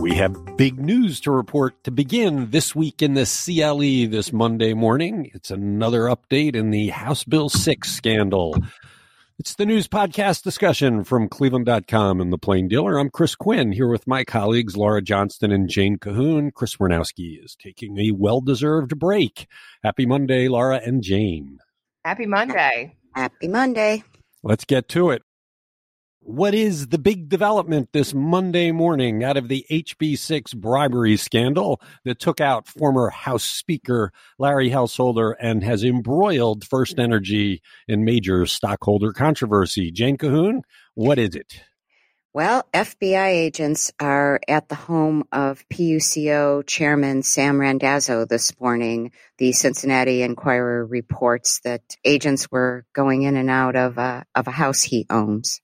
We have big news to report to begin this week in the CLE this Monday morning. It's another update in the House Bill 6 scandal. It's the news podcast discussion from Cleveland.com and The Plain Dealer. I'm Chris Quinn, here with my colleagues Laura Johnston and Jane Cahoon. Chris Wernowski is taking a well-deserved break. Happy Monday, Laura and Jane. Happy Monday. Happy Monday. Let's get to it. What is the big development this Monday morning out of the HB6 bribery scandal that took out former House Speaker Larry Householder and has embroiled First Energy in major stockholder controversy? Jane Cahoon, what is it? Well, FBI agents are at the home of PUCO Chairman Sam Randazzo this morning. The Cincinnati Inquirer reports that agents were going in and out of a house he owns.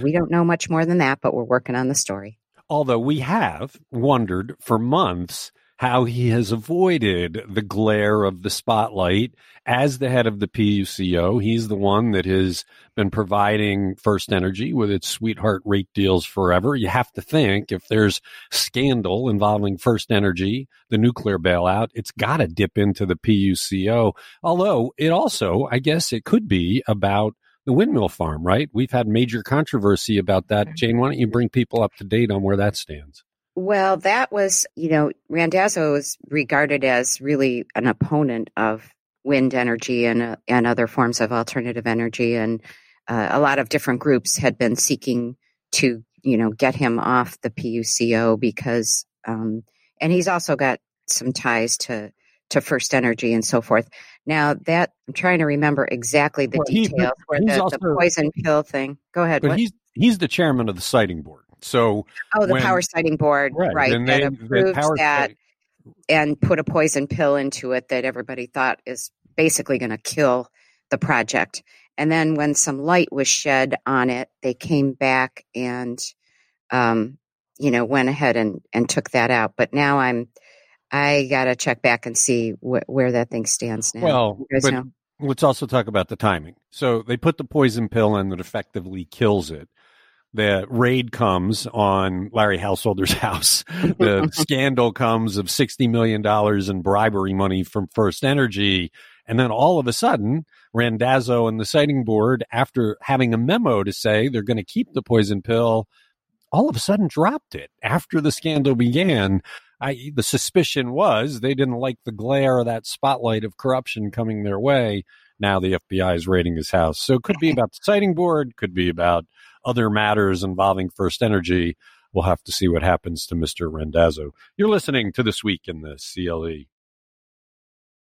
We don't know much more than that, but we're working on the story. Although we have wondered for months how he has avoided the glare of the spotlight as the head of the PUCO. He's the one that has been providing First Energy with its sweetheart rate deals forever. You have to think if there's scandal involving First Energy, the nuclear bailout, it's got to dip into the PUCO. Although it also, I guess it could be about the windmill farm, right? We've had major controversy about that. Jane, why don't you bring people up to date on where that stands? Well, that was, Randazzo is regarded as really an opponent of wind energy and other forms of alternative energy. And a lot of different groups had been seeking to, get him off the PUCO because, and he's also got some ties to First Energy and so forth. Now that I'm trying to remember exactly the details for the poison pill thing. Go ahead. But he's the chairman of the siting board. So power siting board, right? And that approved that and put a poison pill into it that everybody thought is basically going to kill the project. And then when some light was shed on it, they came back and went ahead and took that out. But now I got to check back and see where that thing stands now. Well, but let's also talk about the timing. So they put the poison pill in that effectively kills it. The raid comes on Larry Householder's house. The scandal comes of $60 million in bribery money from First Energy. And then all of a sudden, Randazzo and the siting board, after having a memo to say they're going to keep the poison pill, all of a sudden dropped it after the scandal began. The suspicion was they didn't like the glare of that spotlight of corruption coming their way. Now the FBI is raiding his house. So it could be about the siting board, could be about other matters involving First Energy. We'll have to see what happens to Mr. Randazzo. You're listening to This Week in the CLE.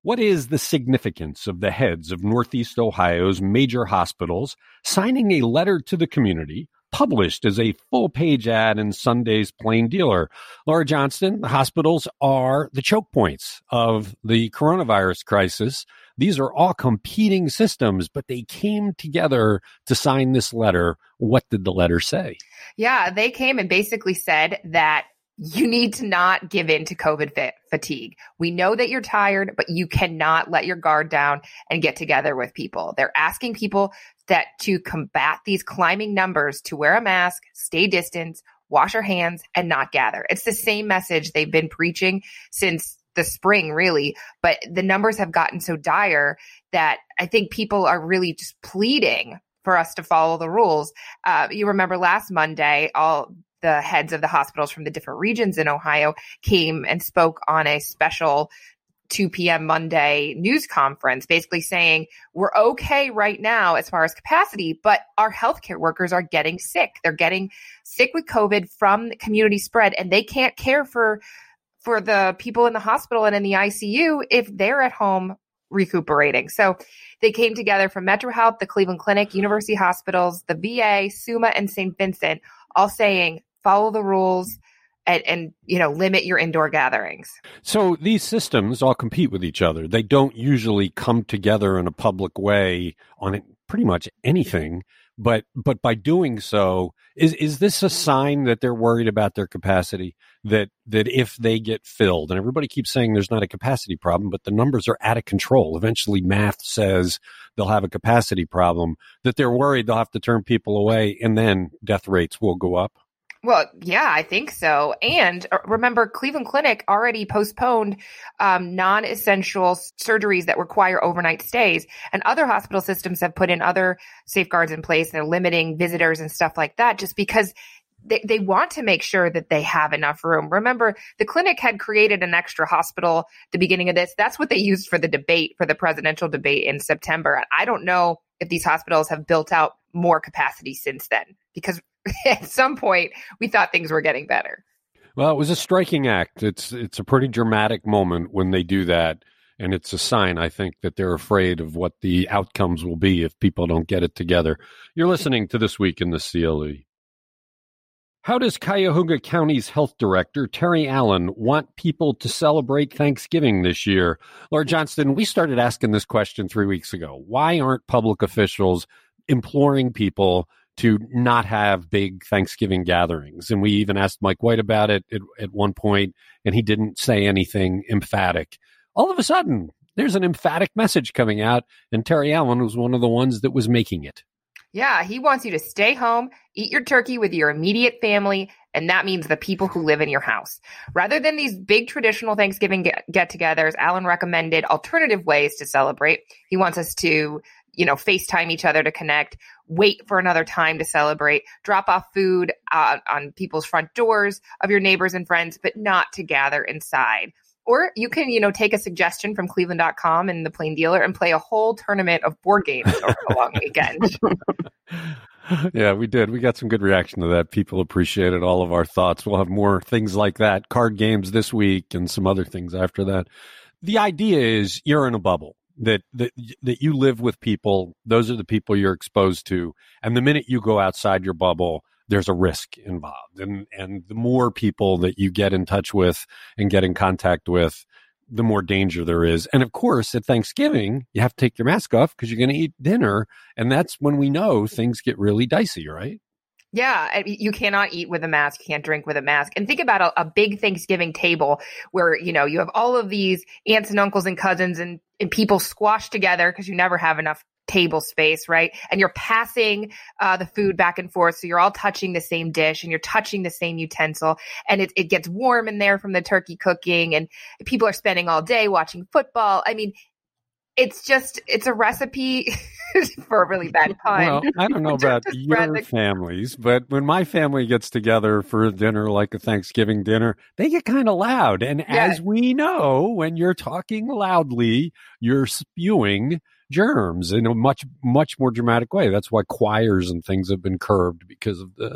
What is the significance of the heads of Northeast Ohio's major hospitals signing a letter to the community published as a full-page ad in Sunday's Plain Dealer? Laura Johnston, the hospitals are the choke points of the coronavirus crisis. These are all competing systems, but they came together to sign this letter. What did the letter say? Yeah, they came and basically said that you need to not give in to COVID fatigue. We know that you're tired, but you cannot let your guard down and get together with people. They're asking people that to combat these climbing numbers to wear a mask, stay distant, wash your hands, and not gather. It's the same message they've been preaching since the spring, really. But the numbers have gotten so dire that I think people are really just pleading for us to follow the rules. You remember last Monday, all the heads of the hospitals from the different regions in Ohio came and spoke on a special 2 p.m. Monday news conference, basically saying we're okay right now as far as capacity, but our healthcare workers are getting sick. They're getting sick with COVID from community spread, and they can't care for the people in the hospital and in the ICU if they're at home recuperating. So they came together from MetroHealth, the Cleveland Clinic, University Hospitals, the VA, SUMA, and St. Vincent, all saying follow the rules and you know, limit your indoor gatherings. So these systems all compete with each other. They don't usually come together in a public way on pretty much anything. But by doing so, is this a sign that they're worried about their capacity, that if they get filled, and everybody keeps saying there's not a capacity problem, but the numbers are out of control. Eventually, math says they'll have a capacity problem, that they're worried they'll have to turn people away, and then death rates will go up? Well, yeah, I think so. And remember, Cleveland Clinic already postponed non-essential surgeries that require overnight stays. And other hospital systems have put in other safeguards in place. They're limiting visitors and stuff like that just because they want to make sure that they have enough room. Remember, the clinic had created an extra hospital at the beginning of this. That's what they used for the debate, for the presidential debate in September. I don't know if these hospitals have built out more capacity since then, because at some point, we thought things were getting better. Well, it was a striking act. It's a pretty dramatic moment when they do that. And it's a sign, I think, that they're afraid of what the outcomes will be if people don't get it together. You're listening to This Week in the CLE. How does Cuyahoga County's health director, Terry Allen, want people to celebrate Thanksgiving this year? Laura Johnston, we started asking this question 3 weeks ago. Why aren't public officials imploring people to not have big Thanksgiving gatherings? And we even asked Mike White about it at one point, and he didn't say anything emphatic. All of a sudden, there's an emphatic message coming out, and Terry Allen was one of the ones that was making it. Yeah, he wants you to stay home, eat your turkey with your immediate family, and that means the people who live in your house. Rather than these big traditional Thanksgiving get-togethers, Allen recommended alternative ways to celebrate. He wants us to, you know, FaceTime each other to connect, wait for another time to celebrate, drop off food on people's front doors of your neighbors and friends, but not to gather inside. Or you can, you know, take a suggestion from Cleveland.com and The Plain Dealer and play a whole tournament of board games over the long weekend. Yeah, we did. We got some good reaction to that. People appreciated all of our thoughts. We'll have more things like that, card games this week and some other things after that. The idea is you're in a bubble. That you live with people, those are the people you're exposed to. And the minute you go outside your bubble, there's a risk involved. And the more people that you get in touch with and get in contact with, the more danger there is. And of course, at Thanksgiving, you have to take your mask off because you're going to eat dinner. And that's when we know things get really dicey, right? Yeah, you cannot eat with a mask, you can't drink with a mask. And think about a big Thanksgiving table where, you know, you have all of these aunts and uncles and cousins and people squashed together because you never have enough table space, right? And you're passing the food back and forth. So you're all touching the same dish and you're touching the same utensil. And it gets warm in there from the turkey cooking. And people are spending all day watching football. I mean, it's a recipe for a really bad pun. Well, I don't know about your families, but when my family gets together for dinner, like a Thanksgiving dinner, they get kind of loud. And yeah, as we know, when you're talking loudly, you're spewing germs in a much, much more dramatic way. That's why choirs and things have been curbed, because of the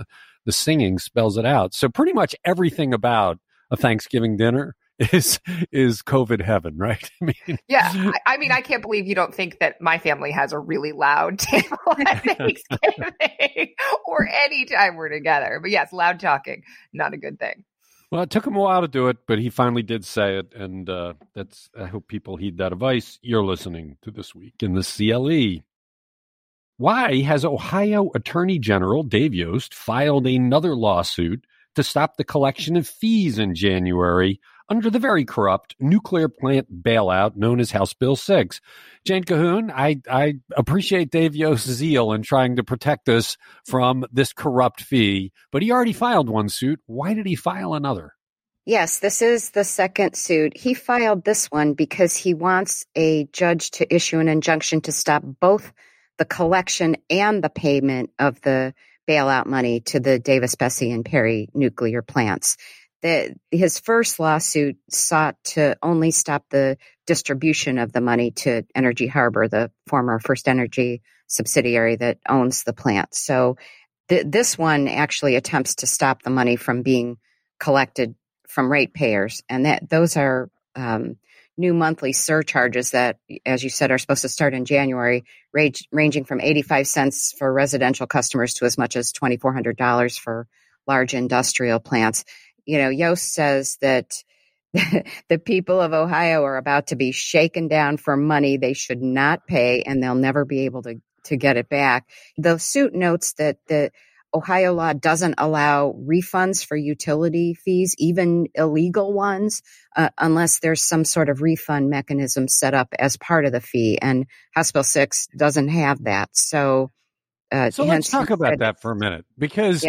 singing spells it out. So pretty much everything about a Thanksgiving dinner is COVID heaven, right? I mean, yeah. I mean, I can't believe you don't think that my family has a really loud table at Thanksgiving or any time we're together. But yes, loud talking, not a good thing. Well, it took him a while to do it, but he finally did say it. And I hope people heed that advice. You're listening to This Week in the CLE. Why has Ohio Attorney General Dave Yost filed another lawsuit to stop the collection of fees in January under the very corrupt nuclear plant bailout known as House Bill 6. Jane Cahoon, I appreciate Dave Yost's zeal in trying to protect us from this corrupt fee, but he already filed one suit. Why did he file another? Yes, this is the second suit. He filed this one because he wants a judge to issue an injunction to stop both the collection and the payment of the bailout money to the Davis, Bessie, and Perry nuclear plants. His first lawsuit sought to only stop the distribution of the money to Energy Harbor, the former First Energy subsidiary that owns the plant. So this one actually attempts to stop the money from being collected from ratepayers, and those are new monthly surcharges that, as you said, are supposed to start in January, ranging from 85 cents for residential customers to as much as $2,400 for large industrial plants. You know, Yost says that the people of Ohio are about to be shaken down for money they should not pay, and they'll never be able to get it back. The suit notes that the Ohio law doesn't allow refunds for utility fees, even illegal ones, unless there's some sort of refund mechanism set up as part of the fee. And House Bill 6 doesn't have that. So let's talk about that for a minute, because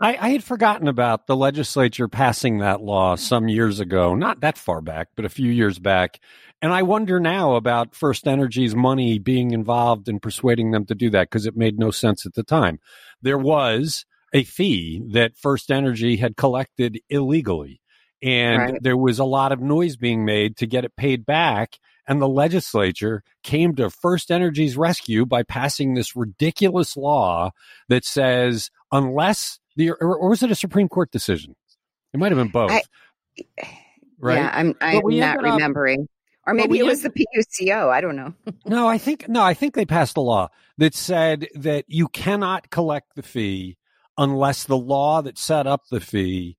I had forgotten about the legislature passing that law some years ago, not that far back, but a few years back. And I wonder now about First Energy's money being involved in persuading them to do that, because it made no sense at the time. There was a fee that First Energy had collected illegally, and there was a lot of noise being made to get it paid back. And the legislature came to First Energy's rescue by passing this ridiculous law that says, unless or was it a Supreme Court decision? It might have been both, right? Yeah, I'm not remembering. Or maybe it was the PUCO. I don't know. I think they passed a law that said that you cannot collect the fee unless the law that set up the fee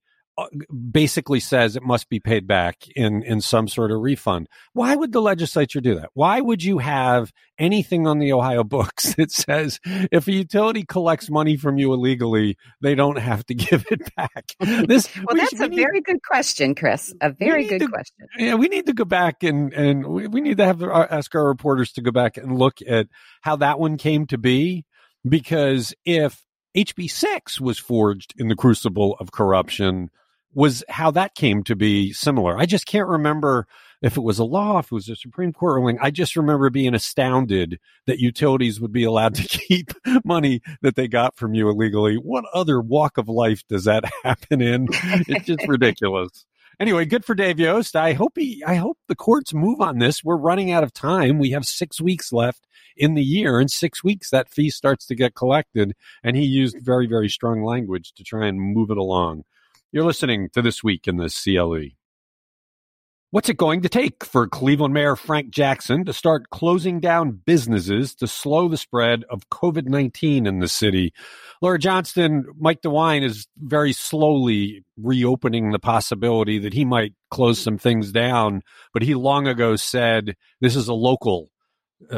basically says it must be paid back in some sort of refund. Why would the legislature do that? Why would you have anything on the Ohio books that says if a utility collects money from you illegally, they don't have to give it back? Very good question, Chris. A very good question. Yeah, we need to go back and we need to ask our reporters to go back and look at how that one came to be, because if HB 6 was forged in the crucible of corruption, was how that came to be similar. I just can't remember if it was a law, if it was a Supreme Court ruling. I just remember being astounded that utilities would be allowed to keep money that they got from you illegally. What other walk of life does that happen in? It's just ridiculous. Anyway, good for Dave Yost. I hope the courts move on this. We're running out of time. We have 6 weeks left in the year. In 6 weeks, that fee starts to get collected. And he used very, very strong language to try and move it along. You're listening to This Week in the CLE. What's it going to take for Cleveland Mayor Frank Jackson to start closing down businesses to slow the spread of COVID-19 in the city? Laura Johnston, Mike DeWine is very slowly reopening the possibility that he might close some things down, but he long ago said this is a local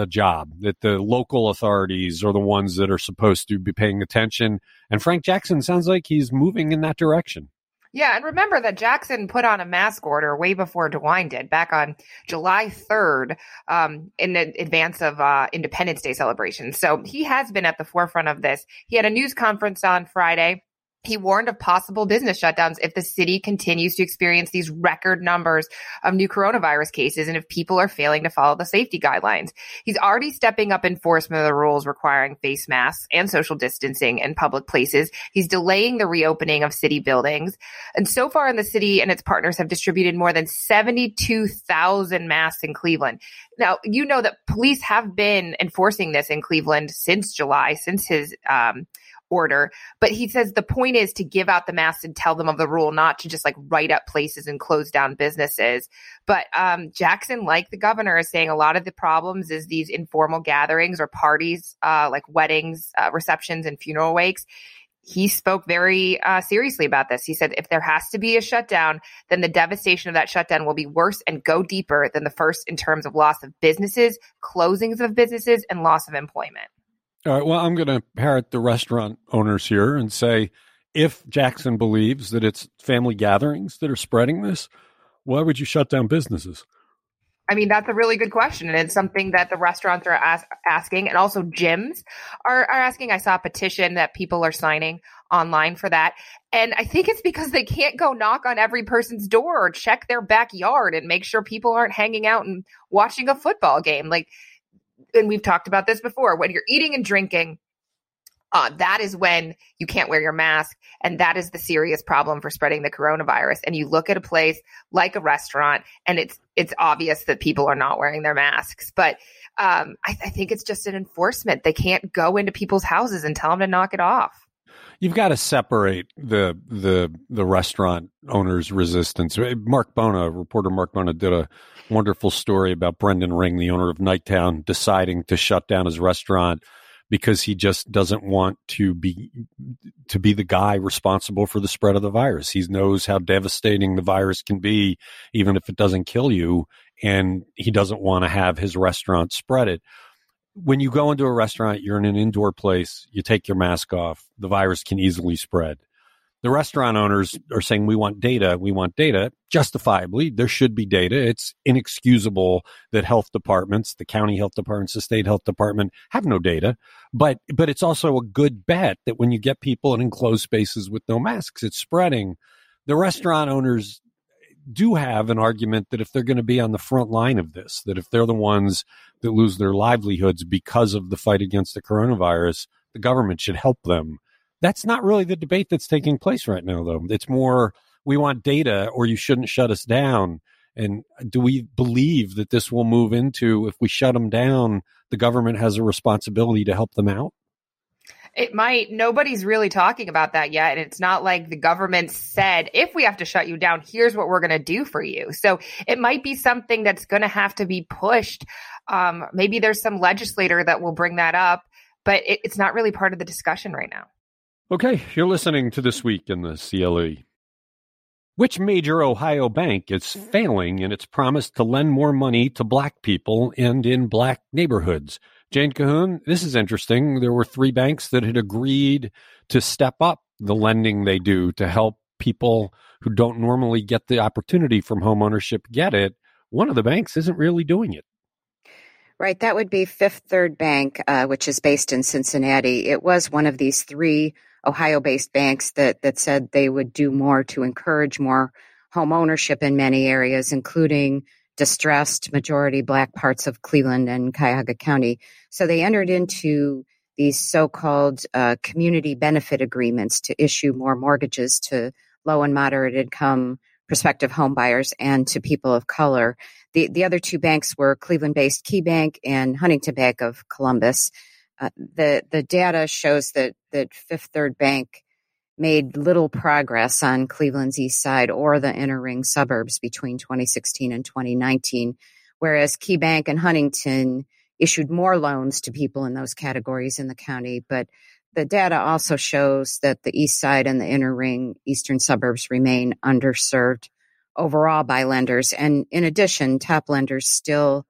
job, that the local authorities are the ones that are supposed to be paying attention. And Frank Jackson sounds like he's moving in that direction. Yeah, and remember that Jackson put on a mask order way before DeWine did, back on July 3rd in advance of Independence Day celebrations. So he has been at the forefront of this. He had a news conference on Friday. He warned of possible business shutdowns if the city continues to experience these record numbers of new coronavirus cases and if people are failing to follow the safety guidelines. He's already stepping up enforcement of the rules requiring face masks and social distancing in public places. He's delaying the reopening of city buildings. And so far in the city and its partners have distributed more than 72,000 masks in Cleveland. Now, you know that police have been enforcing this in Cleveland since July, since his order. But he says the point is to give out the masks and tell them of the rule, not to just like write up places and close down businesses. But Jackson, like the governor, is saying a lot of the problems is these informal gatherings or parties like weddings, receptions, and funeral wakes. He spoke very seriously about this. He said, if there has to be a shutdown, then the devastation of that shutdown will be worse and go deeper than the first in terms of loss of businesses, closings of businesses, and loss of employment. All right, well, I'm going to parrot the restaurant owners here and say, if Jackson believes that it's family gatherings that are spreading this, why would you shut down businesses? I mean, that's a really good question. And it's something that the restaurants are asking. And also gyms are asking. I saw a petition that people are signing online for that. And I think it's because they can't go knock on every person's door or check their backyard and make sure people aren't hanging out and watching a football game. Like, and we've talked about this before, when you're eating and drinking That is when you can't wear your mask. And that is the serious problem for spreading the coronavirus. And you look at a place like a restaurant, and it's obvious that people are not wearing their masks. But I think it's just an enforcement. They can't go into people's houses and tell them to knock it off. You've got to separate the restaurant owners' resistance. Reporter Mark Bona did a wonderful story about Brendan Ring, the owner of Nighttown, deciding to shut down his restaurant because he just doesn't want to be the guy responsible for the spread of the virus. He knows how devastating the virus can be, even if it doesn't kill you, and he doesn't want to have his restaurant spread it. When you go into a restaurant, you're in an indoor place, you take your mask off, the virus can easily spread. The restaurant owners are saying, we want data, justifiably. There should be data. It's inexcusable that health departments, the county health departments, the state health department, have no data. But it's also a good bet that when you get people in enclosed spaces with no masks, it's spreading. The restaurant owners do have an argument that if they're going to be on the front line of this, that if they're the ones that lose their livelihoods because of the fight against the coronavirus, the government should help them. That's not really the debate that's taking place right now, though. It's more, we want data or you shouldn't shut us down. And do we believe that this will move into, if we shut them down, the government has a responsibility to help them out? It might. Nobody's really talking about that yet. And it's not like the government said, if we have to shut you down, here's what we're going to do for you. So it might be something that's going to have to be pushed. Maybe there's some legislator that will bring that up, but it's not really part of the discussion right now. Okay. You're listening to This Week in the CLE. Which major Ohio bank is failing in its promise to lend more money to Black people and in Black neighborhoods? Jane Cahoon, this is interesting. There were three banks that had agreed to step up the lending they do to help people who don't normally get the opportunity from homeownership get it. One of the banks isn't really doing it. Right. That would be Fifth Third Bank, which is based in Cincinnati. It was one of these three Ohio-based banks that said they would do more to encourage more homeownership in many areas, including distressed majority Black parts of Cleveland and Cuyahoga County. So they entered into these so-called community benefit agreements to issue more mortgages to low and moderate income prospective homebuyers and to people of color. The other two banks were Cleveland-based Key Bank and Huntington Bank of Columbus. The data shows that Fifth Third Bank made little progress on Cleveland's east side or the inner ring suburbs between 2016 and 2019, whereas Key Bank and Huntington issued more loans to people in those categories in the county. But the data also shows that the east side and the inner ring eastern suburbs remain underserved overall by lenders. And in addition, top lenders still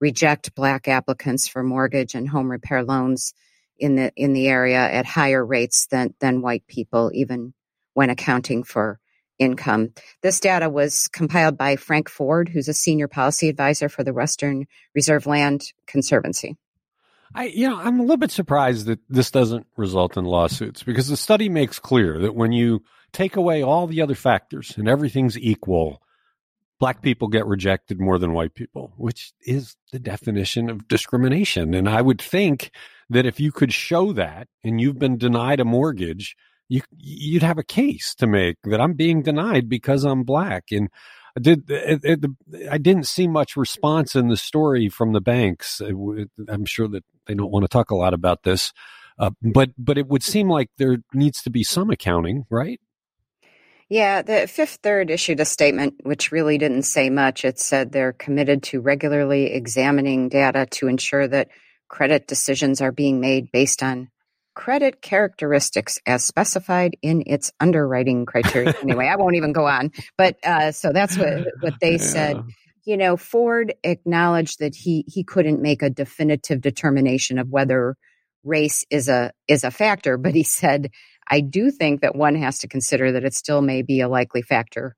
reject Black applicants for mortgage and home repair loans in the area at higher rates than white people, even when accounting for income. This data was compiled by Frank Ford, who's a senior policy advisor for the Western Reserve Land Conservancy. I'm a little bit surprised that this doesn't result in lawsuits, because the study makes clear that when you take away all the other factors and everything's equal, Black people get rejected more than white people, which is the definition of discrimination. And I would think that if you could show that and you've been denied a mortgage, you'd have a case to make that I'm being denied because I'm Black. And I didn't see much response in the story from the banks. I'm sure that they don't want to talk a lot about this, but it would seem like there needs to be some accounting, right? Yeah, the Fifth Third issued a statement which really didn't say much. It said they're committed to regularly examining data to ensure that credit decisions are being made based on credit characteristics as specified in its underwriting criteria. Anyway, I won't even go on. But so that's what they said. You know, Ford acknowledged that he couldn't make a definitive determination of whether race is a factor, but he said, I do think that one has to consider that it still may be a likely factor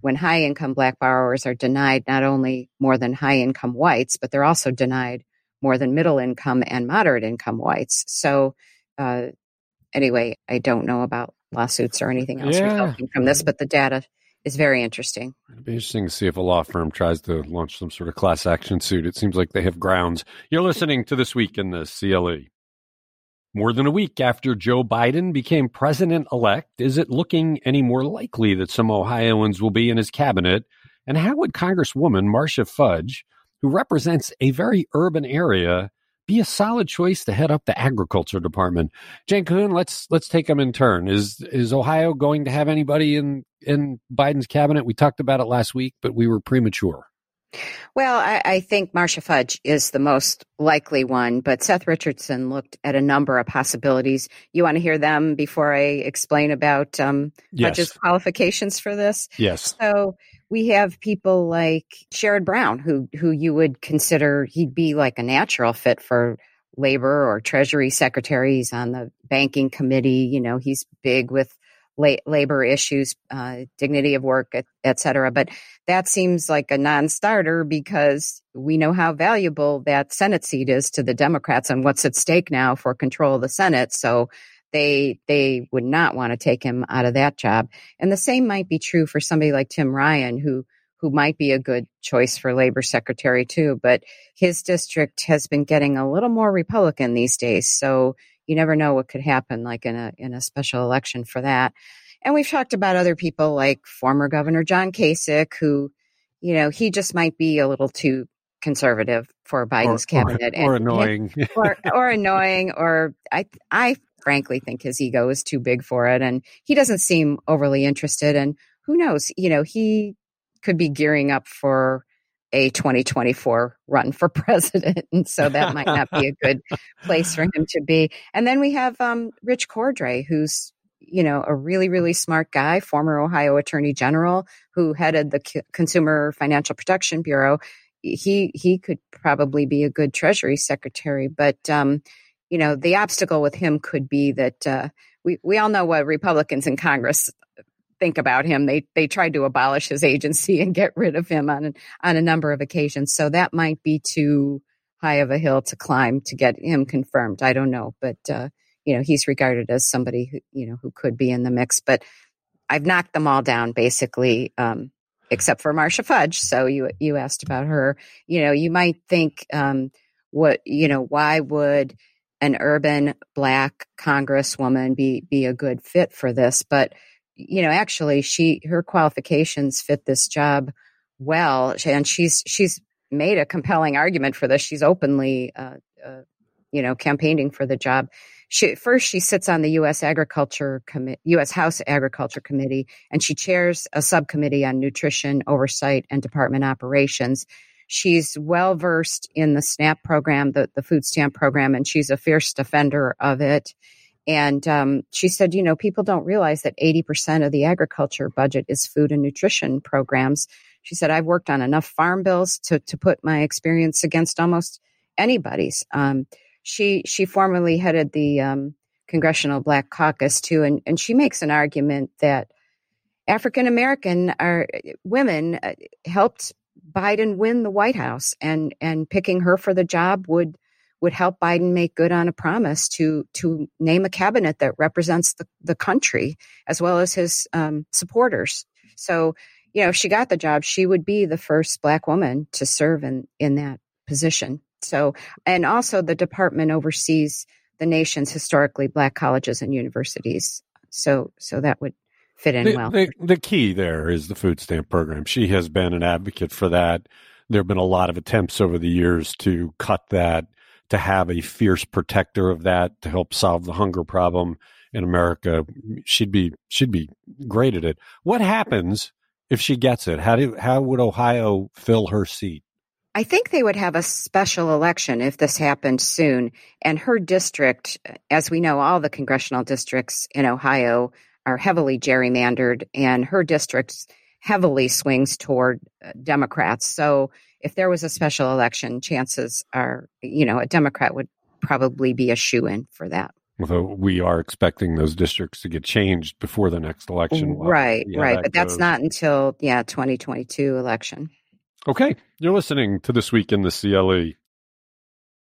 when high-income Black borrowers are denied not only more than high-income whites, but they're also denied more than middle-income and moderate-income whites. So anyway, I don't know about lawsuits or anything else resulting from this, but the data is very interesting. It'd be interesting to see if a law firm tries to launch some sort of class action suit. It seems like they have grounds. You're listening to This Week in the CLE. More than a week after Joe Biden became president-elect, is it looking any more likely that some Ohioans will be in his cabinet? And how would Congresswoman Marsha Fudge, who represents a very urban area, be a solid choice to head up the agriculture department? Jane Cahoon, let's take them in turn. Is Ohio going to have anybody in Biden's cabinet? We talked about it last week, but we were premature. Well, I think Marsha Fudge is the most likely one, but Seth Richardson looked at a number of possibilities. You want to hear them before I explain about Fudge's qualifications for this? Yes. So we have people like Sherrod Brown, who you would consider he'd be like a natural fit for labor or treasury secretary. He's on the banking committee. You know, he's big with labor issues, dignity of work, et cetera. But that seems like a non-starter because we know how valuable that Senate seat is to the Democrats and what's at stake now for control of the Senate. So they would not want to take him out of that job. And the same might be true for somebody like Tim Ryan, who might be a good choice for labor secretary too. But his district has been getting a little more Republican these days. So you never know what could happen, like in a special election for that. And we've talked about other people like former Governor John Kasich, who, you know, he just might be a little too conservative for Biden's cabinet, or annoying, or annoying, or I frankly think his ego is too big for it, and he doesn't seem overly interested. And who knows, you know, he could be gearing up for a 2024 run for president. And so that might not be a good place for him to be. And then we have Rich Cordray, who's, you know, a really, really smart guy, former Ohio Attorney General who headed the Consumer Financial Protection Bureau. He could probably be a good Treasury Secretary. But, you know, the obstacle with him could be that we all know what Republicans in Congress think about him. They tried to abolish his agency and get rid of him on a number of occasions. So that might be too high of a hill to climb to get him confirmed. I don't know, but you know, he's regarded as somebody who, you know, who could be in the mix. But I've knocked them all down basically, except for Marsha Fudge. So you asked about her. You know, you might think, what, you know, why would an urban Black Congresswoman be a good fit for this? But you know, actually, her qualifications fit this job well, and she's made a compelling argument for this. She's openly, you know, campaigning for the job. She sits on the U.S. House Agriculture Committee, and she chairs a subcommittee on nutrition oversight and department operations. She's well versed in the SNAP program, the food stamp program, and she's a fierce defender of it. And she said, you know, people don't realize that 80% of the agriculture budget is food and nutrition programs. She said, I've worked on enough farm bills to put my experience against almost anybody's. She formerly headed the Congressional Black Caucus, too. And she makes an argument that African-American women helped Biden win the White House, and picking her for the job would help Biden make good on a promise to name a cabinet that represents the country as well as his supporters. So, you know, if she got the job, she would be the first Black woman to serve in that position. So, and also the department oversees the nation's historically Black colleges and universities. So that would fit in well. The key there is the food stamp program. She has been an advocate for that. There have been a lot of attempts over the years to cut that, to have a fierce protector of that to help solve the hunger problem in America. She'd be great at it. What happens if she gets it? How would Ohio fill her seat? I think they would have a special election if this happened soon. And her district, as we know, all the congressional districts in Ohio are heavily gerrymandered, and her district heavily swings toward Democrats. So if there was a special election, chances are, you know, a Democrat would probably be a shoo-in for that. Although we are expecting those districts to get changed before the next election. Right. But that's not until, 2022 election. Okay. You're listening to This Week in the CLE.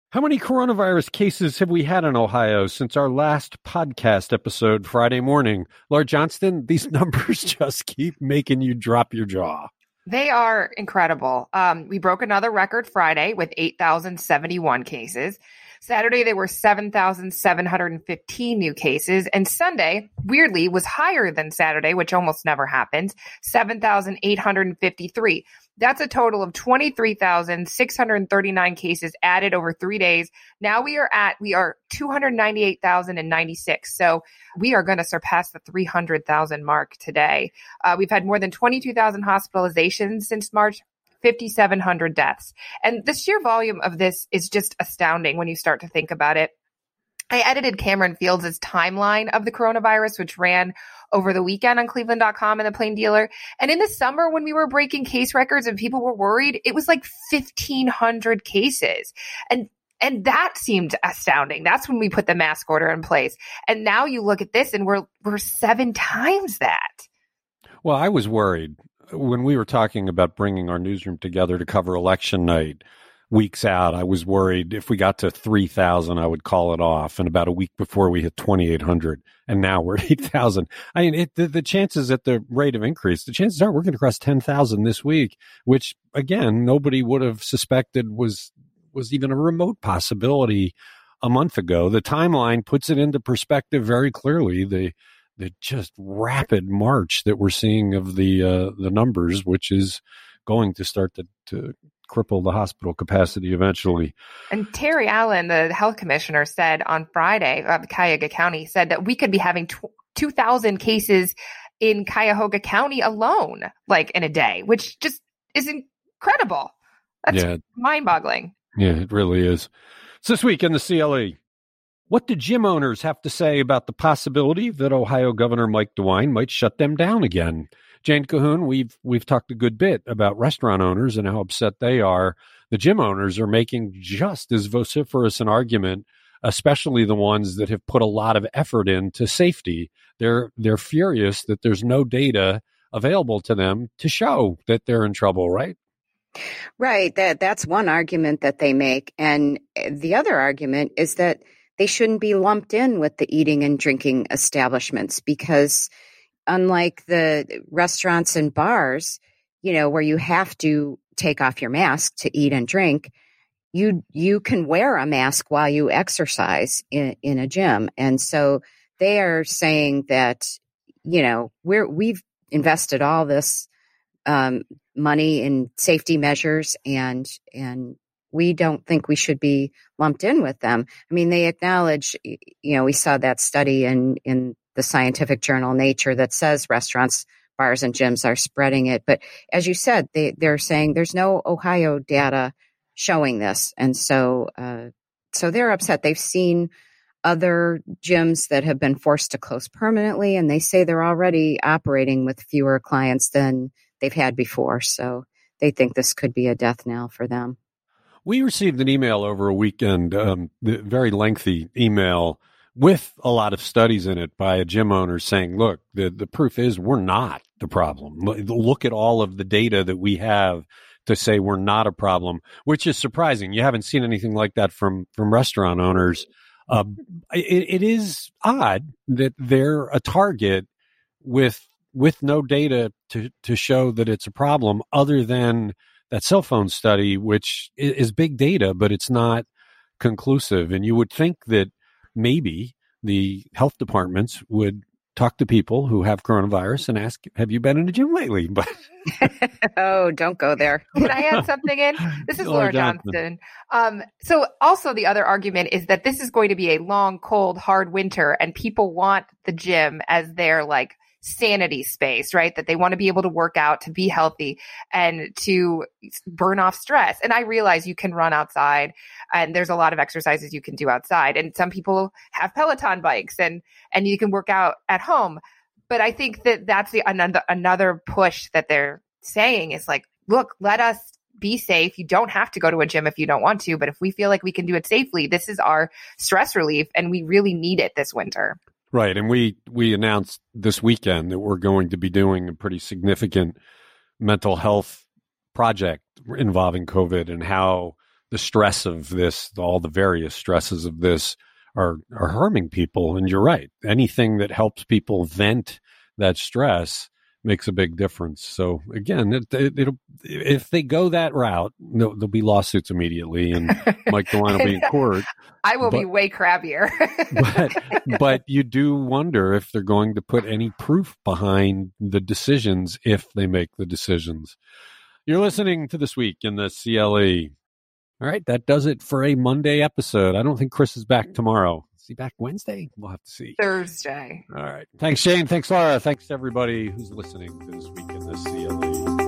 How many coronavirus cases have we had in Ohio since our last podcast episode Friday morning? Laura Johnston, these numbers just keep making you drop your jaw. They are incredible. We broke another record Friday with 8,071 cases. Saturday, there were 7,715 new cases, and Sunday, weirdly, was higher than Saturday, which almost never happens, 7,853. That's a total of 23,639 cases added over 3 days. Now we are 298,096. So we are going to surpass the 300,000 mark today. We've had more than 22,000 hospitalizations since March, 5,700 deaths. And the sheer volume of this is just astounding when you start to think about it. I edited Cameron Fields' timeline of the coronavirus, which ran over the weekend on Cleveland.com and The Plain Dealer. And in the summer, when we were breaking case records and people were worried, it was like 1,500 cases. And that seemed astounding. That's when we put the mask order in place. And now you look at this and we're seven times that. Well, I was worried when we were talking about bringing our newsroom together to cover election night. Weeks out, I was worried if we got to 3,000, I would call it off. And about a week before, we hit 2,800, and now we're at 8,000. I mean, the chances at the rate of increase, the chances are we're going to cross 10,000 this week, which again, nobody would have suspected was even a remote possibility a month ago. The timeline puts it into perspective very clearly. The just rapid march that we're seeing of the numbers, which is going to start to cripple the hospital capacity eventually. And Terry Allen, the health commissioner, said on Friday, Cuyahoga County, said that we could be having 2,000 cases in Cuyahoga County alone, like in a day, which just is incredible. That's mind-boggling. Yeah, it really is. So this week in the CLE, what do gym owners have to say about the possibility that Ohio Governor Mike DeWine might shut them down again? Jane Cahoon, we've talked a good bit about restaurant owners and how upset they are. The gym owners are making just as vociferous an argument, especially the ones that have put a lot of effort into safety. They're furious that there's no data available to them to show that they're in trouble, right? Right. That's one argument that they make. And the other argument is that they shouldn't be lumped in with the eating and drinking establishments because unlike the restaurants and bars, you know, where you have to take off your mask to eat and drink, you can wear a mask while you exercise in a gym. And so they are saying that, you know, we've invested all this money in safety measures and we don't think we should be lumped in with them. I mean, they acknowledge, you know, we saw that study in the scientific journal Nature that says restaurants, bars, and gyms are spreading it. But as you said, they're saying there's no Ohio data showing this. And so they're upset. They've seen other gyms that have been forced to close permanently, and they say they're already operating with fewer clients than they've had before. So they think this could be a death knell for them. We received an email over a weekend, very lengthy email, with a lot of studies in it by a gym owner saying, look, the proof is we're not the problem. Look at all of the data that we have to say we're not a problem, which is surprising. You haven't seen anything like that from restaurant owners. It is odd that they're a target with no data to show that it's a problem other than that cell phone study, which is big data, but it's not conclusive. And you would think that maybe the health departments would talk to people who have coronavirus and ask, have you been in a gym lately? But oh, don't go there. Can I add something in? This is Laura Johnston. So also the other argument is that this is going to be a long, cold, hard winter, and people want the gym as their like sanity space, right? That they want to be able to work out, to be healthy, and to burn off stress. And I realize you can run outside, and there's a lot of exercises you can do outside. And some people have Peloton bikes, and you can work out at home. But I think that's the another push that they're saying is like, look, let us be safe. You don't have to go to a gym if you don't want to, but if we feel like we can do it safely, this is our stress relief, and we really need it this winter. Right. And we announced this weekend that we're going to be doing a pretty significant mental health project involving COVID and how the stress of this, all the various stresses of this are harming people. And you're right. Anything that helps people vent that stress makes a big difference. So again, it'll, if they go that route, there'll be lawsuits immediately, and Mike DeWine will be in court. I will be way crabbier. but you do wonder if they're going to put any proof behind the decisions if they make the decisions. You're listening to This Week in the CLE. All right, that does it for a Monday episode. I don't think Chris is back tomorrow. Is he back Wednesday? We'll have to see. Thursday. All right. Thanks, Shane. Thanks, Laura. Thanks, everybody who's listening to This Week in the CLE.